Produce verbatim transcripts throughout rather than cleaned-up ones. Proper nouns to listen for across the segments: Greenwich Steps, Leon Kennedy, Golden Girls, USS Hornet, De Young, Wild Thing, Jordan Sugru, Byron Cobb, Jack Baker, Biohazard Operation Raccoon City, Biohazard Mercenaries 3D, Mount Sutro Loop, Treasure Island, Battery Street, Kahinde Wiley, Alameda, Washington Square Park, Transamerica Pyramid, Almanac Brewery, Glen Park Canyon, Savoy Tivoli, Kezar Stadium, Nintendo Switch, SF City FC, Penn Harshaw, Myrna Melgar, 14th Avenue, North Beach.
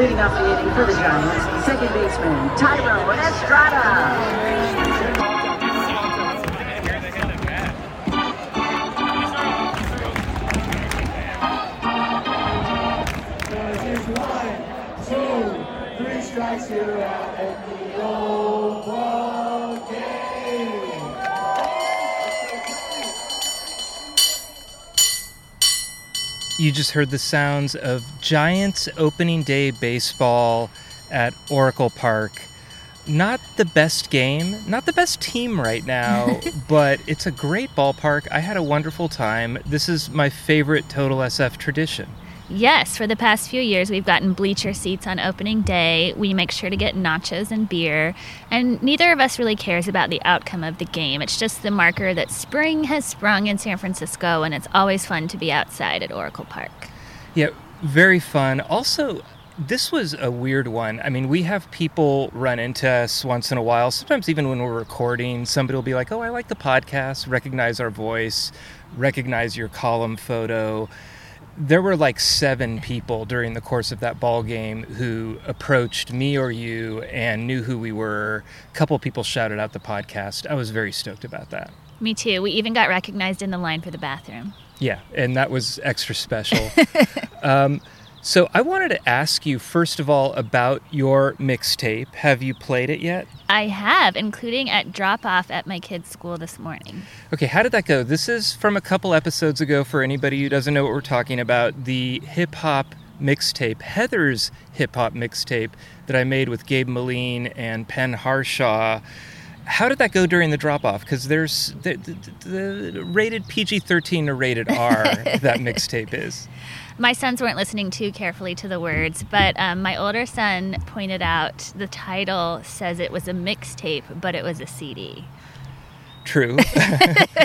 Leading off the inning for the Giants, second baseman, Tyro Estrada. Strikes here out at the old ball game. You just heard the sounds of Giants opening day baseball at Oracle Park. Not the best game, not the best team right now, but it's a great ballpark. I had a wonderful time. This is my favorite Total S F tradition. Yes, for the past few years, we've gotten bleacher seats on opening day. We make sure to get nachos and beer, and neither of us really cares about the outcome of the game. It's just the marker that spring has sprung in San Francisco, and it's always fun to be outside at Oracle Park. Yeah, very fun. Also, this was a weird one. I mean, we have people run into us once in a while. Sometimes even when we're recording, somebody will be like, oh, I like the podcast, recognize our voice, recognize your column photo. There were like seven people during the course of that ball game who approached me or you and knew who we were. A couple people shouted out the podcast. I was very stoked about that. Me too. We even got recognized in the line for the bathroom. Yeah, and that was extra special. um, so I wanted to ask you, first of all, about your mixtape. Have you played it yet? I have, including at drop-off at my kids' school this morning. Okay, how did that go? This is from a couple episodes ago for anybody who doesn't know what we're talking about, the hip-hop mixtape, Heather's hip-hop mixtape that I made with Gabe Moline and Penn Harshaw. How did that go during the drop-off? Because there's the, the, the rated P G thirteen or rated R that mixtape is. My sons weren't listening too carefully to the words, but um, my older son pointed out the title says it was a mixtape, but it was a C D. True.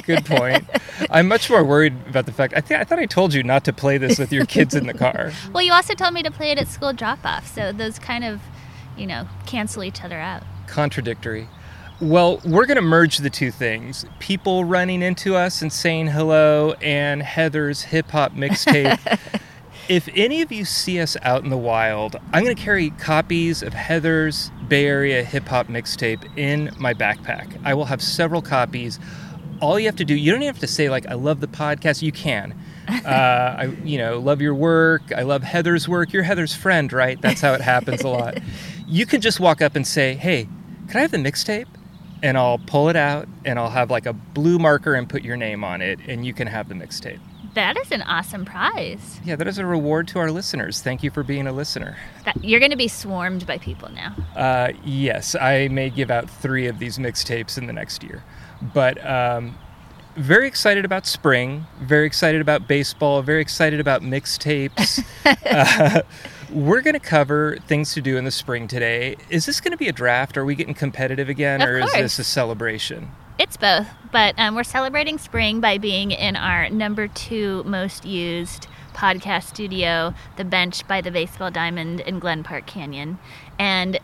Good point. I'm much more worried about the fact, I, th- I thought I told you not to play this with your kids in the car. Well, you also told me to play it at school drop-off, so those kind of, you know, cancel each other out. Contradictory. Well, we're going to merge the two things, people running into us and saying hello and Heather's hip-hop mixtape. If any of you see us out in the wild, I'm going to carry copies of Heather's Bay Area Hip-Hop Mixtape in my backpack. I will have several copies. All you have to do, you don't even have to say, like, I love the podcast. You can. Uh, I, you know, love your work. I love Heather's work. You're Heather's friend, right? That's how it happens a lot. You can just walk up and say, hey, can I have the mixtape? And I'll pull it out, and I'll have like a blue marker and put your name on it, and you can have the mixtape. That is an awesome prize. Yeah, that is a reward to our listeners. Thank you for being a listener. That, you're going to be swarmed by people now. Uh, yes, I may give out three of these mixtapes in the next year. But um, very excited about spring, very excited about baseball, very excited about mixtapes. uh, We're going to cover things to do in the spring today. Is this going to be a draft? Are we getting competitive again? Of or course. Is this a celebration? It's both, but um, we're celebrating spring by being in our number two most used podcast studio, The Bench by the Baseball Diamond in Glen Park Canyon. And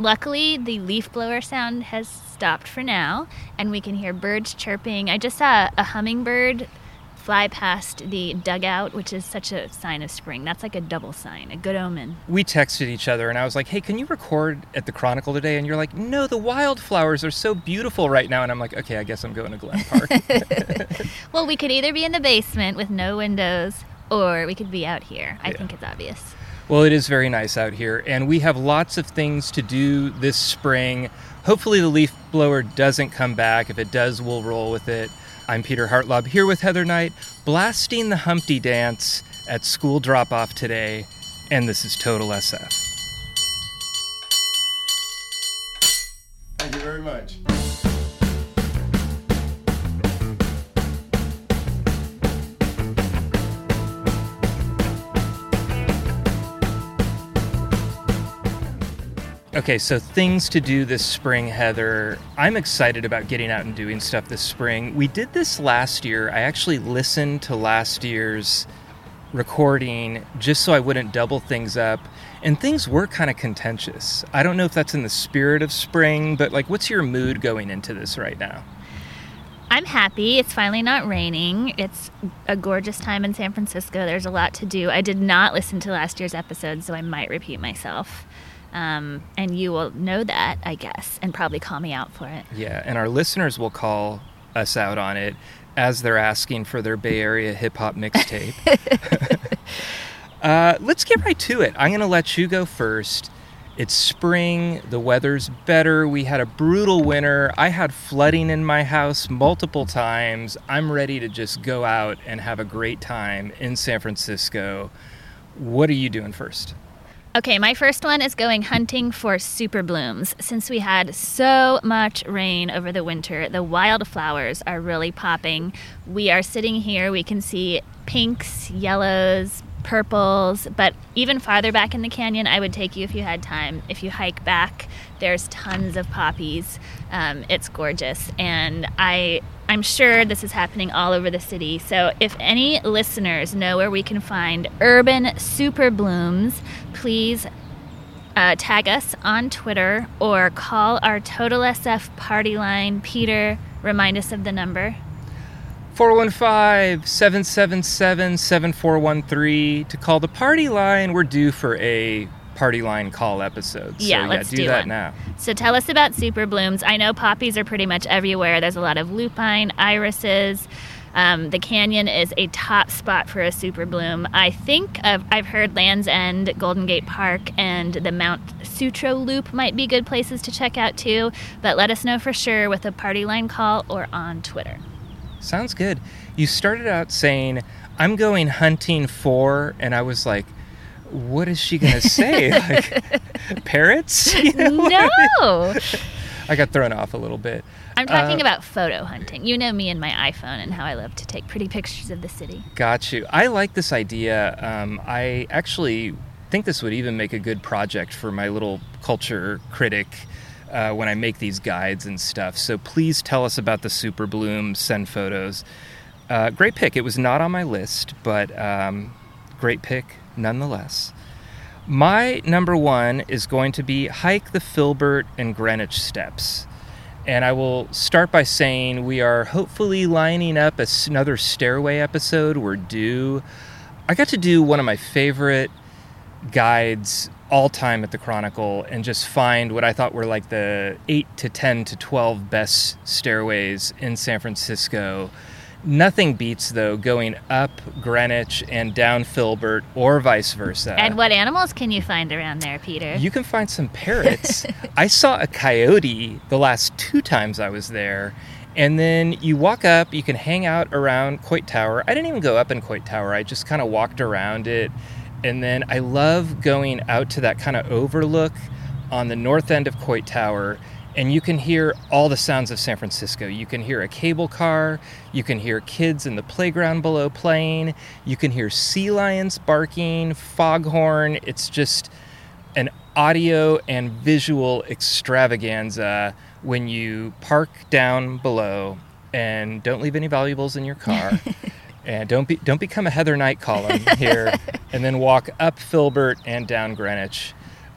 luckily, the leaf blower sound has stopped for now, and we can hear birds chirping. I just saw a hummingbird fly past the dugout, which is such a sign of spring. That's like a double sign, a good omen. We texted each other, and I was like, hey, can you record at the Chronicle today? And you're like, no, the wildflowers are so beautiful right now. And I'm like, okay, I guess I'm going to Glen Park. Well, we could either be in the basement with no windows, or we could be out here. I yeah. think it's obvious. Well, it is very nice out here, and we have lots of things to do this spring. Hopefully the leaf blower doesn't come back. If it does, we'll roll with it. I'm Peter Hartlaub here with Heather Knight, blasting the Humpty Dance at school drop-off today, and this is Total S F. Thank you very much. Okay, so things to do this spring, Heather. I'm excited about getting out and doing stuff this spring. We did this last year. I actually listened to last year's recording just so I wouldn't double things up. And things were kind of contentious. I don't know if that's in the spirit of spring, but like, what's your mood going into this right now? I'm happy. It's finally not raining. It's a gorgeous time in San Francisco. There's a lot to do. I did not listen to last year's episode, so I might repeat myself. Um, and you will know that, I guess, and probably call me out for it. Yeah, and our listeners will call us out on it as they're asking for their Bay Area hip-hop mixtape. uh, let's get right to it. I'm going to let you go first. It's spring. The weather's better. We had a brutal winter. I had flooding in my house multiple times. I'm ready to just go out and have a great time in San Francisco. What are you doing first? Okay, my first one is going hunting for super blooms. Since we had so much rain over the winter, the wildflowers are really popping. We are sitting here. We can see pinks, yellows, purples, but even farther back in the canyon, I would take you if you had time. If you hike back, there's tons of poppies. Um, it's gorgeous. And I, I'm sure this is happening all over the city. So if any listeners know where we can find urban super blooms, please uh, tag us on Twitter or call our Total S F party line. Peter, remind us of the number. four one five, seven seven seven, seven four one three to call the party line. We're due for a party line call episode. So yeah, let's yeah, do, do that one. now. So tell us about super blooms. I know poppies are pretty much everywhere. There's a lot of lupine, irises. Um, the canyon is a top spot for a super bloom. I think of, I've heard Lands End, Golden Gate Park, and the Mount Sutro Loop might be good places to check out too. But let us know for sure with a party line call or on Twitter. Sounds good. You started out saying, I'm going hunting for, and I was like, what is she going to say? Like, parrots? You know? No. I got thrown off a little bit. I'm talking uh, about photo hunting. You know me and my iPhone and how I love to take pretty pictures of the city. Got you. I like this idea. Um, I actually think this would even make a good project for my little culture critic uh, when I make these guides and stuff. So please tell us about the super bloom, send photos. Uh, great pick. It was not on my list, but um, great pick. Nonetheless, my number one is going to be hike the Filbert and Greenwich Steps. And I will start by saying we are hopefully lining up another stairway episode. We're due. I got to do one of my favorite guides all time at the Chronicle and just find what I thought were like the eight to ten to twelve best stairways in San Francisco. Nothing beats, though, going up Greenwich and down Filbert or vice versa. And what animals can you find around there, Peter? You can find some parrots. I saw a coyote the last two times I was there. And then you walk up, you can hang out around Coit Tower. I didn't even go up in Coit Tower. I just kind of walked around it. And then I love going out to that kind of overlook on the north end of Coit Tower. And you can hear all the sounds of San Francisco. You can hear a cable car. You can hear kids in the playground below playing. You can hear sea lions barking, foghorn. It's just an audio and visual extravaganza when you park down below and don't leave any valuables in your car. And don't be, don't become a Heather Knight column here. And then walk up Filbert and down Greenwich.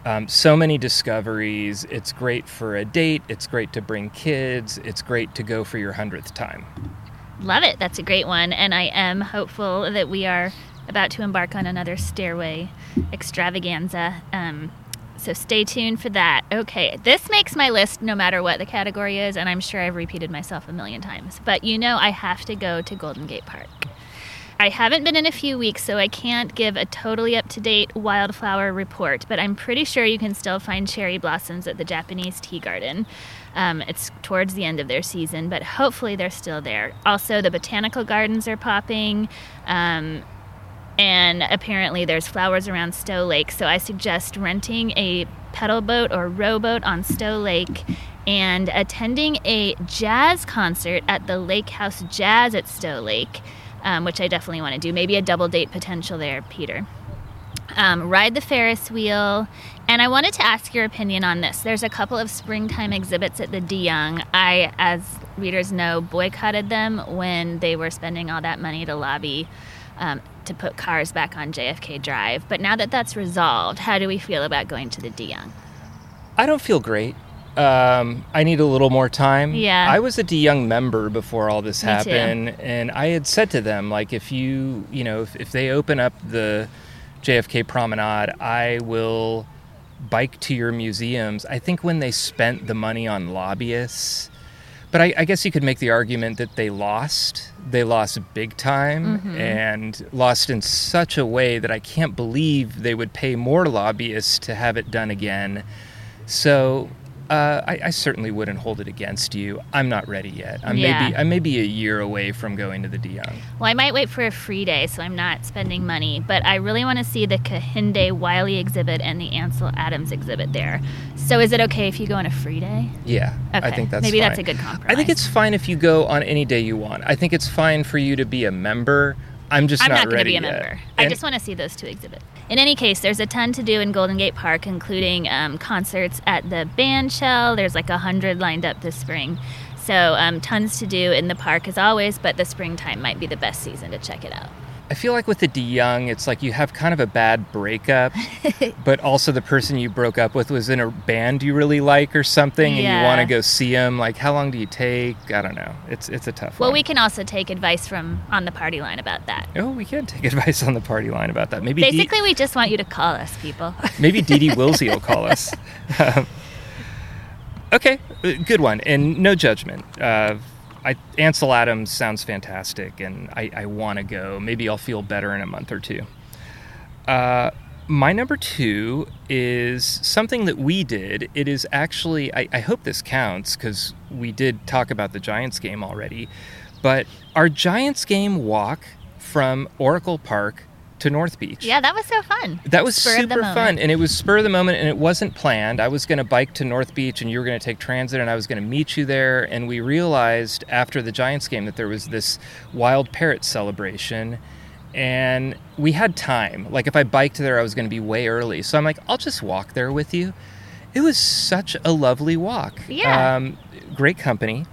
Um, so many discoveries. It's great for a date. It's great to bring kids. It's great to go for your hundredth time. Love it. That's a great one. And I am hopeful that we are about to embark on another stairway extravaganza. Um, so stay tuned for that. Okay. This makes my list no matter what the category is. And I'm sure I've repeated myself a million times. But you know I have to go to Golden Gate Park. I haven't been in a few weeks, so I can't give a totally up-to-date wildflower report, but I'm pretty sure you can still find cherry blossoms at the Japanese Tea Garden. Um, it's towards the end of their season, but hopefully they're still there. Also, the botanical gardens are popping, um, and apparently there's flowers around Stowe Lake, so I suggest renting a pedal boat or rowboat on Stowe Lake and attending a jazz concert at the Lake House Jazz at Stowe Lake. Um, which I definitely want to do. Maybe a double date potential there, Peter. Um, ride the Ferris wheel. And I wanted to ask your opinion on this. There's a couple of springtime exhibits at the De Young. I, as readers know, boycotted them when they were spending all that money to lobby um, to put cars back on J F K Drive. But now that that's resolved, how do we feel about going to the De Young? I don't feel great. um, I need a little more time. Yeah. I was a De Young member before all this Me happened, too. And I had said to them, like, if you, you know, if, if they open up the J F K Promenade, I will bike to your museums. I think when they spent the money on lobbyists, but I, I guess you could make the argument that they lost. They lost big time, mm-hmm. and lost in such a way that I can't believe they would pay more lobbyists to have it done again. So uh, I, I certainly wouldn't hold it against you. I'm not ready yet. I yeah. may be, I may be a year away from going to the De Young. Well, I might wait for a free day, so I'm not spending money. But I really want to see the Kahinde Wiley exhibit and the Ansel Adams exhibit there. So is it okay if you go on a free day? Yeah, okay. I think that's Maybe fine. That's a good compromise. I think it's fine if you go on any day you want. I think it's fine for you to be a member. I'm just I'm not, not gonna ready be a yet. Member. And I just want to see those two exhibits. In any case, there's a ton to do in Golden Gate Park, including um, concerts at the Bandshell. There's like a hundred lined up this spring. So um, tons to do in the park as always, but the springtime might be the best season to check it out. I feel like with the De Young, it's like you have kind of a bad breakup, but also the person you broke up with was in a band you really like or something, yeah. and you want to go see them. Like, how long do you take? I don't know. It's it's a tough well, one. Well, we can also take advice from on the party line about that. Oh, we can take advice on the party line about that. Maybe Basically, Dee- we just want you to call us, people. Maybe Dee Dee Wilsey will call us. Um, okay, good one. And no judgment. Uh I, Ansel Adams sounds fantastic, and I, I want to go. Maybe I'll feel better in a month or two. Uh, my number two is something that we did. It is actually, I, I hope this counts, because we did talk about the Giants game already, but our Giants game walk from Oracle Park to North Beach. Yeah, that was so fun. That was spur super fun, and it was spur of the moment, and it wasn't planned. I was going to bike to North Beach, and you were going to take transit, and I was going to meet you there, and we realized after the Giants game that there was this wild parrot celebration, and we had time. Like, if I biked there, I was going to be way early, so I'm like, I'll just walk there with you. It was such a lovely walk. Yeah. Um, great company,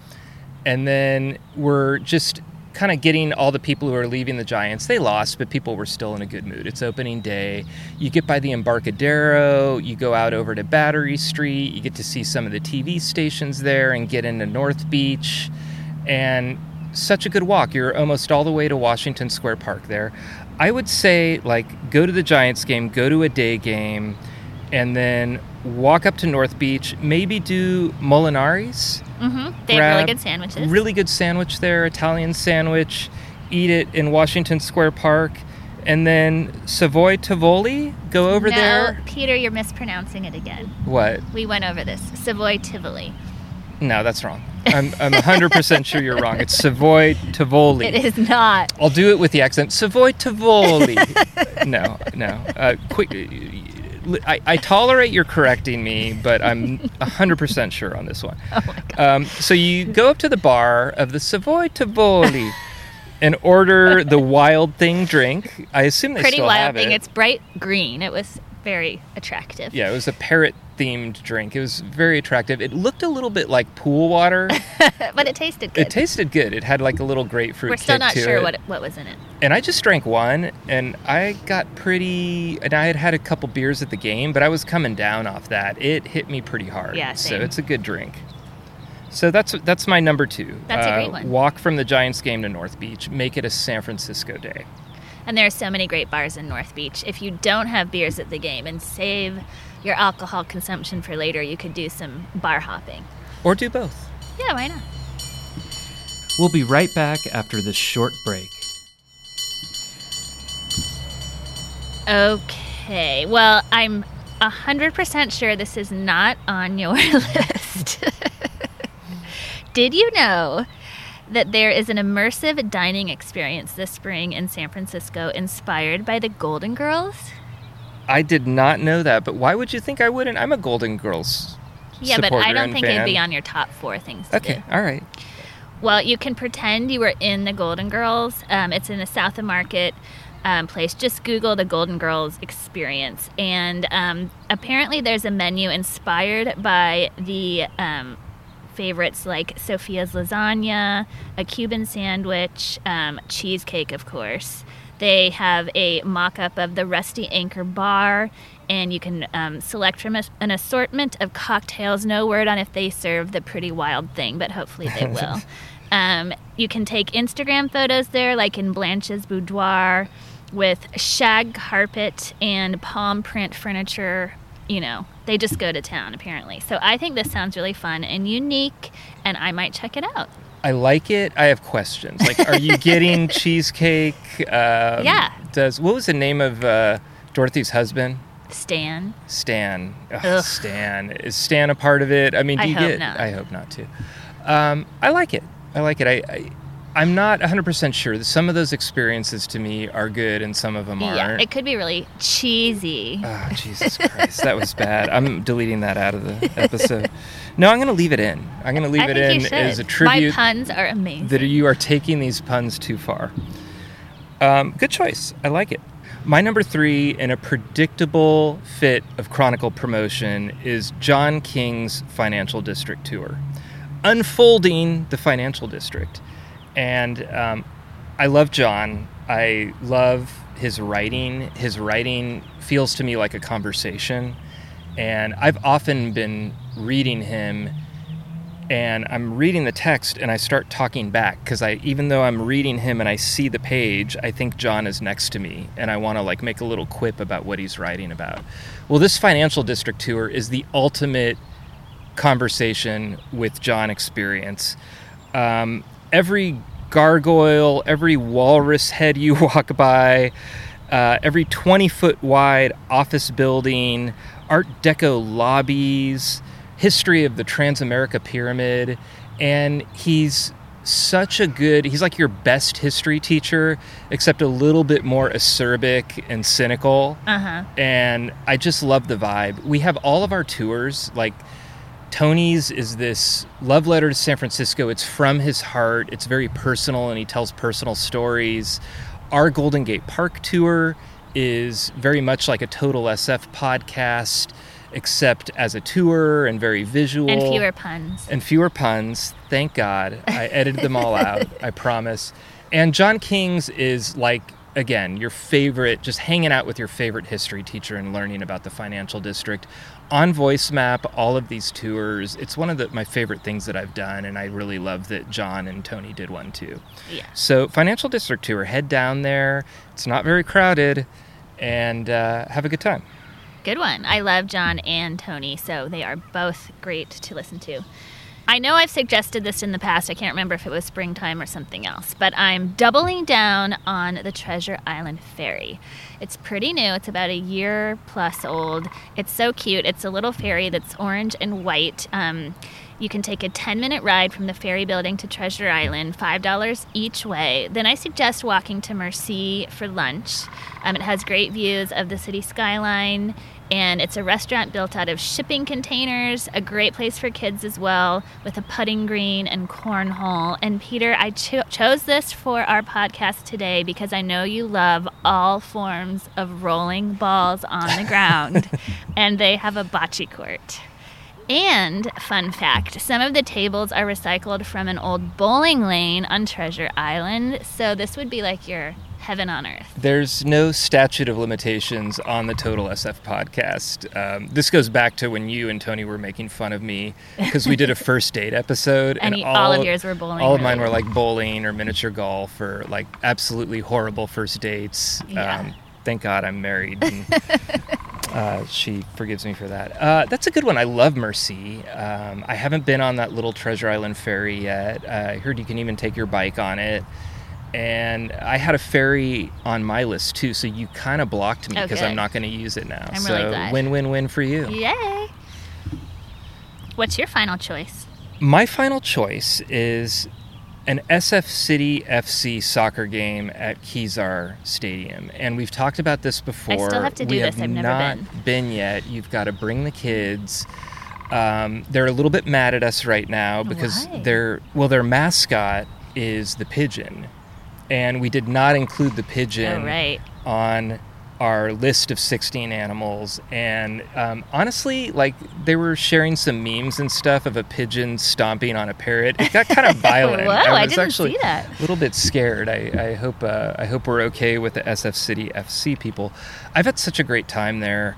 and then we're just kind of getting all the people who are leaving the Giants. They lost, but people were still in a good mood. It's opening day. You get by the Embarcadero. You go out over to Battery Street. You get to see some of the T V stations there and get into North Beach. And such a good walk. You're almost all the way to Washington Square Park there. I would say, like, go to the Giants game, go to a day game, and then walk up to North Beach, maybe do Molinari's. Mm-hmm. They have really good sandwiches. Really good sandwich there, Italian sandwich. Eat it in Washington Square Park. And then Savoy Tivoli, go over no, there. Peter, you're mispronouncing it again. What? We went over this. Savoy Tivoli. No, that's wrong. I'm, I'm one hundred percent sure you're wrong. It's Savoy Tivoli. It is not. I'll do it with the accent. Savoy Tivoli. no, no. Uh, quick... I, I tolerate your correcting me, but I'm one hundred percent sure on this one. Oh my God. Um, so you go up to the bar of the Savoy Tivoli and order the Wild Thing drink. I assume they Pretty still have it. Pretty Wild Thing. It's bright green. It was very attractive. Yeah, it was a parrot-themed drink. It was very attractive. It looked a little bit like pool water. But it tasted good. It tasted good. It had like a little grapefruit kick to it. We're still not sure what, what was in it. And I just drank one, and I got pretty... And I had had a couple beers at the game, but I was coming down off that. It hit me pretty hard. Yeah, same. So it's a good drink. So that's that's my number two. That's uh, a great one. Walk from the Giants game to North Beach. Make it a San Francisco day. And there are so many great bars in North Beach. If you don't have beers at the game and save your alcohol consumption for later, you could do some bar hopping. Or do both. Yeah, why not? We'll be right back after this short break. Okay. Well, I'm one hundred percent sure this is not on your list. Did you know that there is an immersive dining experience this spring in San Francisco inspired by the Golden Girls? I did not know that, but why would you think I wouldn't? I'm a Golden Girls yeah, supporter. Yeah, but I don't think fan. It'd be on your top four things to okay, do. Okay, all right. Well, you can pretend you were in the Golden Girls. Um, it's in the South of Market um, place. Just Google the Golden Girls experience. And um, apparently there's a menu inspired by the... Um, favorites like Sophia's lasagna, a Cuban sandwich, um, cheesecake, of course. They have a mock-up of the Rusty Anchor Bar and you can um, select from a, an assortment of cocktails. No word on if they serve the pretty wild thing, but hopefully they will. Um, you can take Instagram photos there, like in Blanche's boudoir, with shag carpet and palm print furniture. You know, they just go to town, apparently. So I think this sounds really fun and unique, and I might check it out. I like it. I have questions. Like, are you getting cheesecake? Um, yeah. Does what was the name of uh, Dorothy's husband? Stan. Stan. Ugh, Ugh. Stan. Is Stan a part of it? I mean, do I you hope get? Not. I hope not too. Um, I like it. I like it. I, I I'm not one hundred percent sure. Some of those experiences to me are good and some of them aren't. Yeah, it could be really cheesy. Oh, Jesus Christ. That was bad. I'm deleting that out of the episode. No, I'm going to leave it in. I'm going to leave I it in as a tribute. My puns are amazing. That you are taking these puns too far. Um, good choice. I like it. My number three, in a predictable fit of chronicle promotion, is John King's Financial District Tour. Unfolding the Financial District. And um, I love John. I love his writing. His writing feels to me like a conversation. And I've often been reading him, and I'm reading the text, and I start talking back. Because I, even though I'm reading him and I see the page, I think John is next to me. And I want to like make a little quip about what he's writing about. Well, this Financial District tour is the ultimate conversation with John experience. Um... Every gargoyle, every walrus head you walk by, uh, every twenty-foot wide office building, Art Deco lobbies, history of the Transamerica Pyramid, and he's such a good, he's like your best history teacher, except a little bit more acerbic and cynical, uh-huh. And I just love the vibe. We have all of our tours, like, Tony's is this love letter to San Francisco. It's from his heart. It's very personal, and he tells personal stories. Our Golden Gate Park tour is very much like a Total S F podcast, except as a tour and very visual. And fewer puns. And fewer puns. Thank God. I edited them all out, I promise. And John King's is like, again, your favorite, just hanging out with your favorite history teacher and learning about the Financial District. On Voice Map, all of these tours, it's one of the, my favorite things that I've done, and I really love that John and Tony did one too. Yeah. So Financial District Tour, head down there. It's not very crowded, and uh, have a good time. Good one. I love John and Tony, so they are both great to listen to. I know I've suggested this in the past. I can't remember if it was springtime or something else, but I'm doubling down on the Treasure Island Ferry. It's pretty new. It's about a year plus old. It's so cute. It's a little ferry that's orange and white. Um, you can take a ten-minute ride from the ferry building to Treasure Island, five dollars each way. Then I suggest walking to Mercy for lunch. Um, it has great views of the city skyline. And it's a restaurant built out of shipping containers, a great place for kids as well, with a putting green and cornhole. And Peter, I cho- chose this for our podcast today because I know you love all forms of rolling balls on the ground. And they have a bocce court. And, fun fact, some of the tables are recycled from an old bowling lane on Treasure Island. So this would be like your heaven on earth. There's no statute of limitations on the Total S F podcast. Um, this goes back to when you and Tony were making fun of me because we did a first date episode. and, and all, all of yours were bowling. All of mine were like bowling or miniature golf or like absolutely horrible first dates. Yeah. Um, thank God I'm married. And, uh, she forgives me for that. Uh, that's a good one. I love Mercy. Um, I haven't been on that little Treasure Island ferry yet. Uh, I heard you can even take your bike on it. And I had a ferry on my list, too, so you kind of blocked me because oh, I'm not going to use it now. I'm so really glad. Win-win-win for you. Yay! What's your final choice? My final choice is an S F City F C soccer game at Kezar Stadium. And we've talked about this before. I still have to do we this. I've never been. We have not been yet. You've got to bring the kids. Um, they're a little bit mad at us right now because their well, their mascot is the pigeon. And we did not include the pigeon oh, right. on our list of sixteen animals. And um, honestly, like, they were sharing some memes and stuff of a pigeon stomping on a parrot. It got kind of violent. Whoa, I was I didn't actually see that. A little bit scared. I, I hope uh, I hope we're okay with the S F City F C people. I've had such a great time there.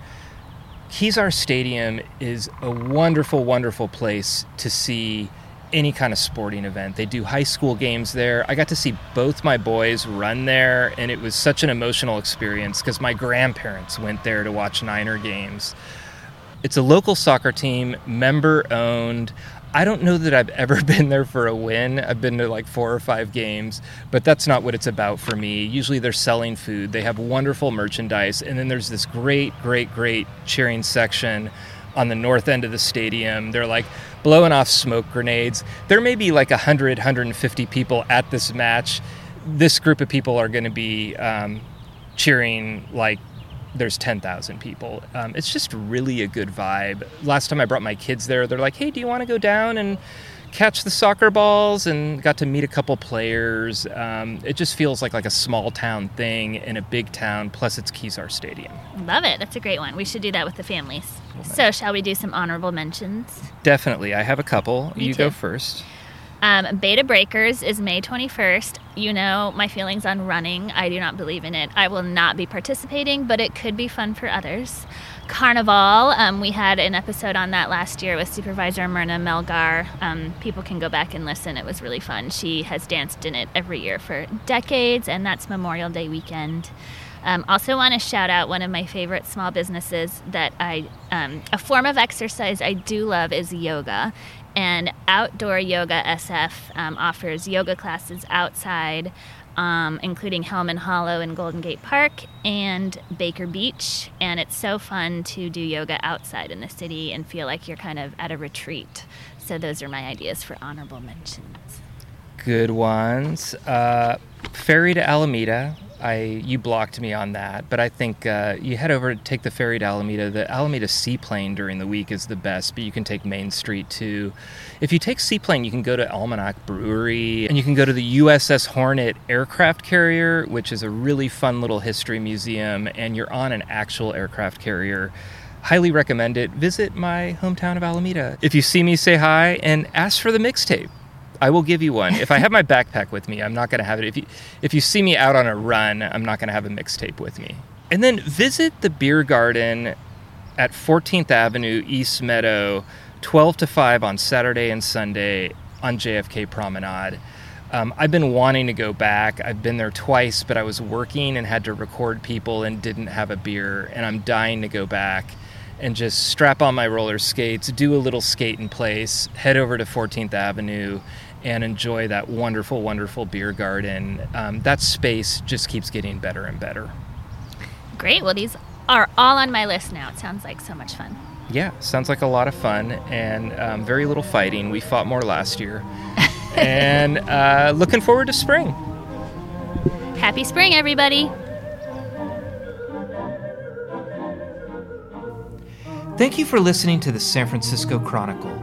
Kezar Stadium is a wonderful, wonderful place to see any kind of sporting event. They do high school games there. I got to see both my boys run there, and it was such an emotional experience because my grandparents went there to watch Niner games. It's a local soccer team, member-owned. I don't know that I've ever been there for a win. I've been to like four or five games, but that's not what it's about for me. Usually they're selling food. They have wonderful merchandise. And then there's this great, great, great cheering section on the north end of the stadium. They're like blowing off smoke grenades. There may be like one hundred, one hundred fifty people at this match. This group of people are going to be um, cheering like there's ten thousand people. Um, it's just really a good vibe. Last time I brought my kids there, they're like, hey, do you want to go down and catch the soccer balls? And got to meet a couple players. Um, it just feels like like a small town thing in a big town, plus it's Kezar Stadium. Love it. That's a great one. We should do that with the families. Well, so shall we do some honorable mentions? Definitely. I have a couple. Me you too. Go first. Um, Beta Breakers is May twenty-first. You know my feelings on running. I do not believe in it. I will not be participating, but it could be fun for others. Carnival, um, we had an episode on that last year with Supervisor Myrna Melgar. Um, people can go back and listen. It was really fun. She has danced in it every year for decades, and that's Memorial Day weekend. Um, also want to shout out one of my favorite small businesses that I, um, a form of exercise I do love is yoga. And Outdoor Yoga S F um, offers yoga classes outside, um, including Hellman Hollow in Golden Gate Park and Baker Beach. And it's so fun to do yoga outside in the city and feel like you're kind of at a retreat. So those are my ideas for honorable mentions. Good ones. Uh, ferry to Alameda. I, you blocked me on that, but I think uh, you head over to take the ferry to Alameda. The Alameda Seaplane during the week is the best, but you can take Main Street too. If you take Seaplane, you can go to Almanac Brewery, and you can go to the U S S Hornet aircraft carrier, which is a really fun little history museum, and you're on an actual aircraft carrier. Highly recommend it. Visit my hometown of Alameda. If you see me, say hi, and ask for the mixtape. I will give you one. If I have my backpack with me, I'm not going to have it. If you if you see me out on a run, I'm not going to have a mixtape with me. And then visit the beer garden at fourteenth Avenue, East Meadow, twelve to five on Saturday and Sunday on J F K Promenade. Um, I've been wanting to go back. I've been there twice, but I was working and had to record people and didn't have a beer. And I'm dying to go back and just strap on my roller skates, do a little skate in place, head over to fourteenth Avenue, and enjoy that wonderful, wonderful beer garden. Um, that space just keeps getting better and better. Great. Well, these are all on my list now. It sounds like so much fun. Yeah, sounds like a lot of fun and um, very little fighting. We fought more last year. and uh, looking forward to spring. Happy spring, everybody. Thank you for listening to the San Francisco Chronicle.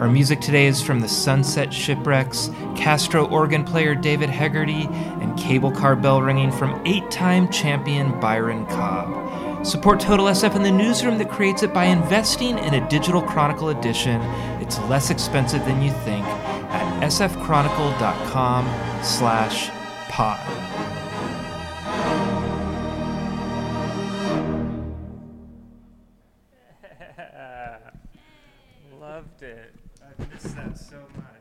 Our music today is from the Sunset Shipwrecks, Castro organ player David Hegarty, and cable car bell ringing from eight-time champion Byron Cobb. Support Total S F and the newsroom that creates it by investing in a digital Chronicle edition. It's less expensive than you think at sfchronicle.com slash pod. Loved it. I've missed that so much.